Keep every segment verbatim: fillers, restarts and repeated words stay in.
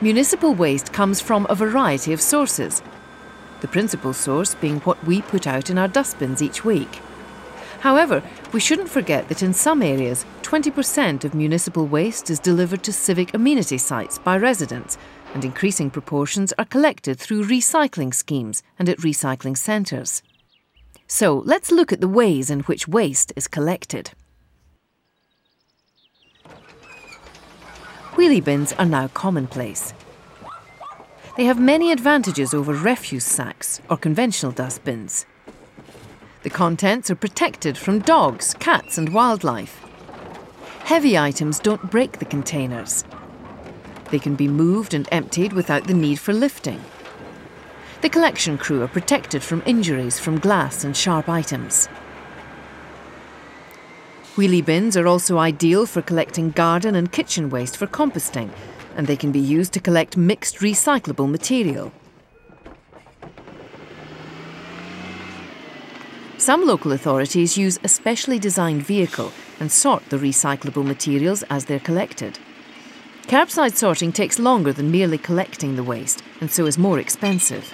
Municipal waste comes from a variety of sources, the principal source being what we put out in our dustbins each week. However, we shouldn't forget that in some areas, twenty percent of municipal waste is delivered to civic amenity sites by residents, and increasing proportions are collected through recycling schemes and at recycling centres. So, let's look at the ways in which waste is collected. Wheelie bins are now commonplace. They have many advantages over refuse sacks or conventional dustbins. The contents are protected from dogs, cats and wildlife. Heavy items don't break the containers. They can be moved and emptied without the need for lifting. The collection crew are protected from injuries from glass and sharp items. Wheelie bins are also ideal for collecting garden and kitchen waste for composting, and they can be used to collect mixed recyclable material. Some local authorities use a specially designed vehicle and sort the recyclable materials as they're collected. Curbside sorting takes longer than merely collecting the waste, and so is more expensive.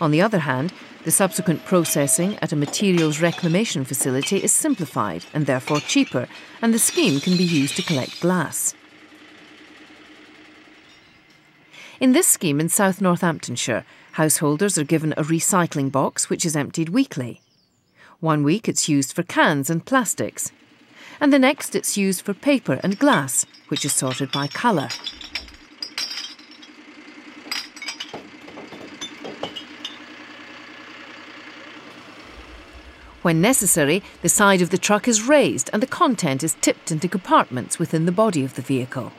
On the other hand, the subsequent processing at a materials reclamation facility is simplified and therefore cheaper, and the scheme can be used to collect glass. In this scheme in South Northamptonshire, householders are given a recycling box which is emptied weekly. One week it's used for cans and plastics, and the next it's used for paper and glass, which is sorted by colour. When necessary, the side of the truck is raised and the content is tipped into compartments within the body of the vehicle.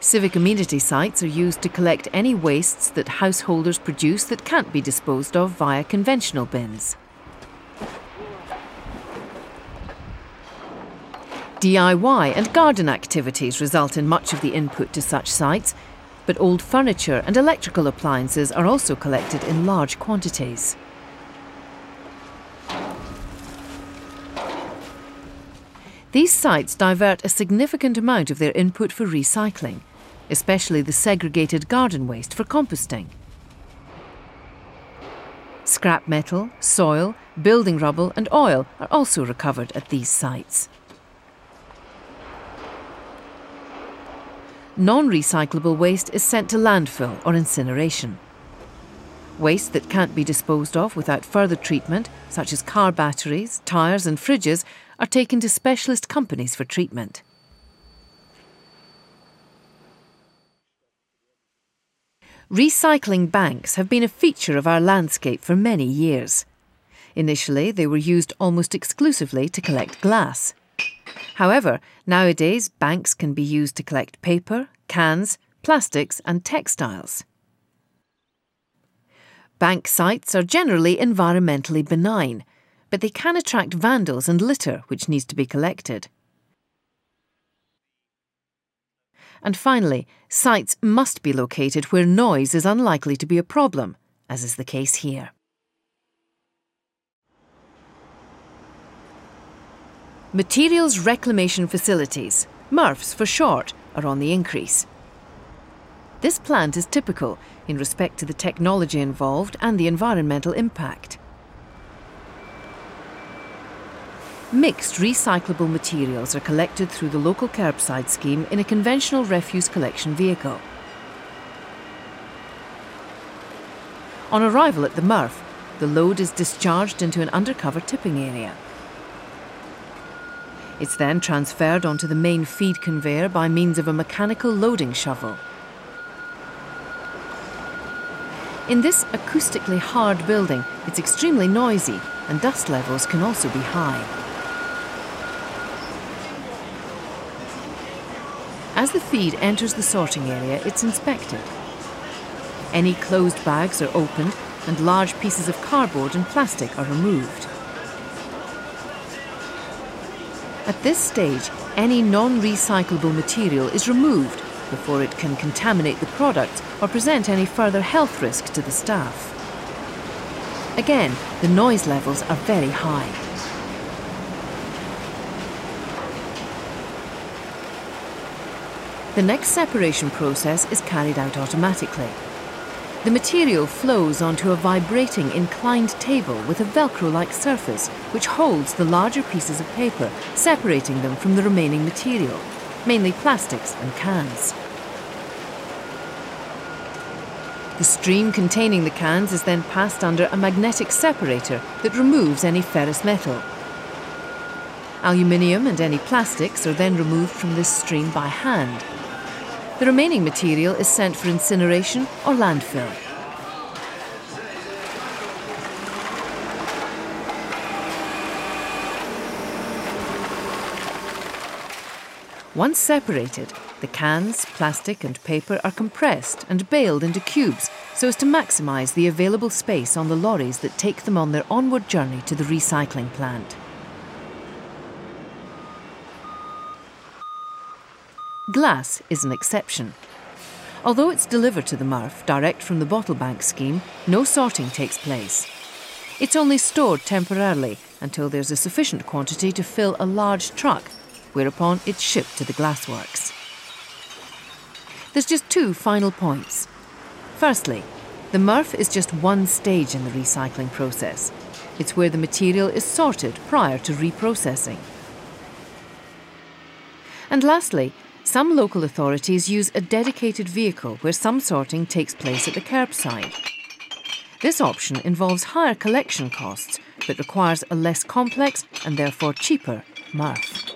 Civic amenity sites are used to collect any wastes that householders produce that can't be disposed of via conventional bins. D I Y and garden activities result in much of the input to such sites, but old furniture and electrical appliances are also collected in large quantities. These sites divert a significant amount of their input for recycling, especially the segregated garden waste for composting. Scrap metal, soil, building rubble and oil are also recovered at these sites. Non-recyclable waste is sent to landfill or incineration. Waste that can't be disposed of without further treatment, such as car batteries, tyres and fridges, are taken to specialist companies for treatment. Recycling banks have been a feature of our landscape for many years. Initially, they were used almost exclusively to collect glass. However, nowadays banks can be used to collect paper, cans, plastics and textiles. Bank sites are generally environmentally benign, but they can attract vandals and litter which needs to be collected. And finally, sites must be located where noise is unlikely to be a problem, as is the case here. Materials reclamation facilities, M R Fs for short, are on the increase. This plant is typical in respect to the technology involved and the environmental impact. Mixed recyclable materials are collected through the local curbside scheme in a conventional refuse collection vehicle. On arrival at the M R F, the load is discharged into an undercover tipping area. It's then transferred onto the main feed conveyor by means of a mechanical loading shovel. In this acoustically hard building, it's extremely noisy and dust levels can also be high. As the feed enters the sorting area, it's inspected. Any closed bags are opened and large pieces of cardboard and plastic are removed. At this stage, any non-recyclable material is removed before it can contaminate the product or present any further health risk to the staff. Again, the noise levels are very high. The next separation process is carried out automatically. The material flows onto a vibrating inclined table with a Velcro-like surface which holds the larger pieces of paper, separating them from the remaining material, mainly plastics and cans. The stream containing the cans is then passed under a magnetic separator that removes any ferrous metal. Aluminium and any plastics are then removed from this stream by hand. The remaining material is sent for incineration or landfill. Once separated, the cans, plastic and paper are compressed and baled into cubes so as to maximise the available space on the lorries that take them on their onward journey to the recycling plant. Glass is an exception. Although it's delivered to the M R F direct from the bottle bank scheme, no sorting takes place. It's only stored temporarily until there's a sufficient quantity to fill a large truck, whereupon it's shipped to the glassworks. There's just two final points. Firstly, the M R F is just one stage in the recycling process. It's where the material is sorted prior to reprocessing. And lastly, some local authorities use a dedicated vehicle where some sorting takes place at the curbside. This option involves higher collection costs, but requires a less complex and therefore cheaper M R F.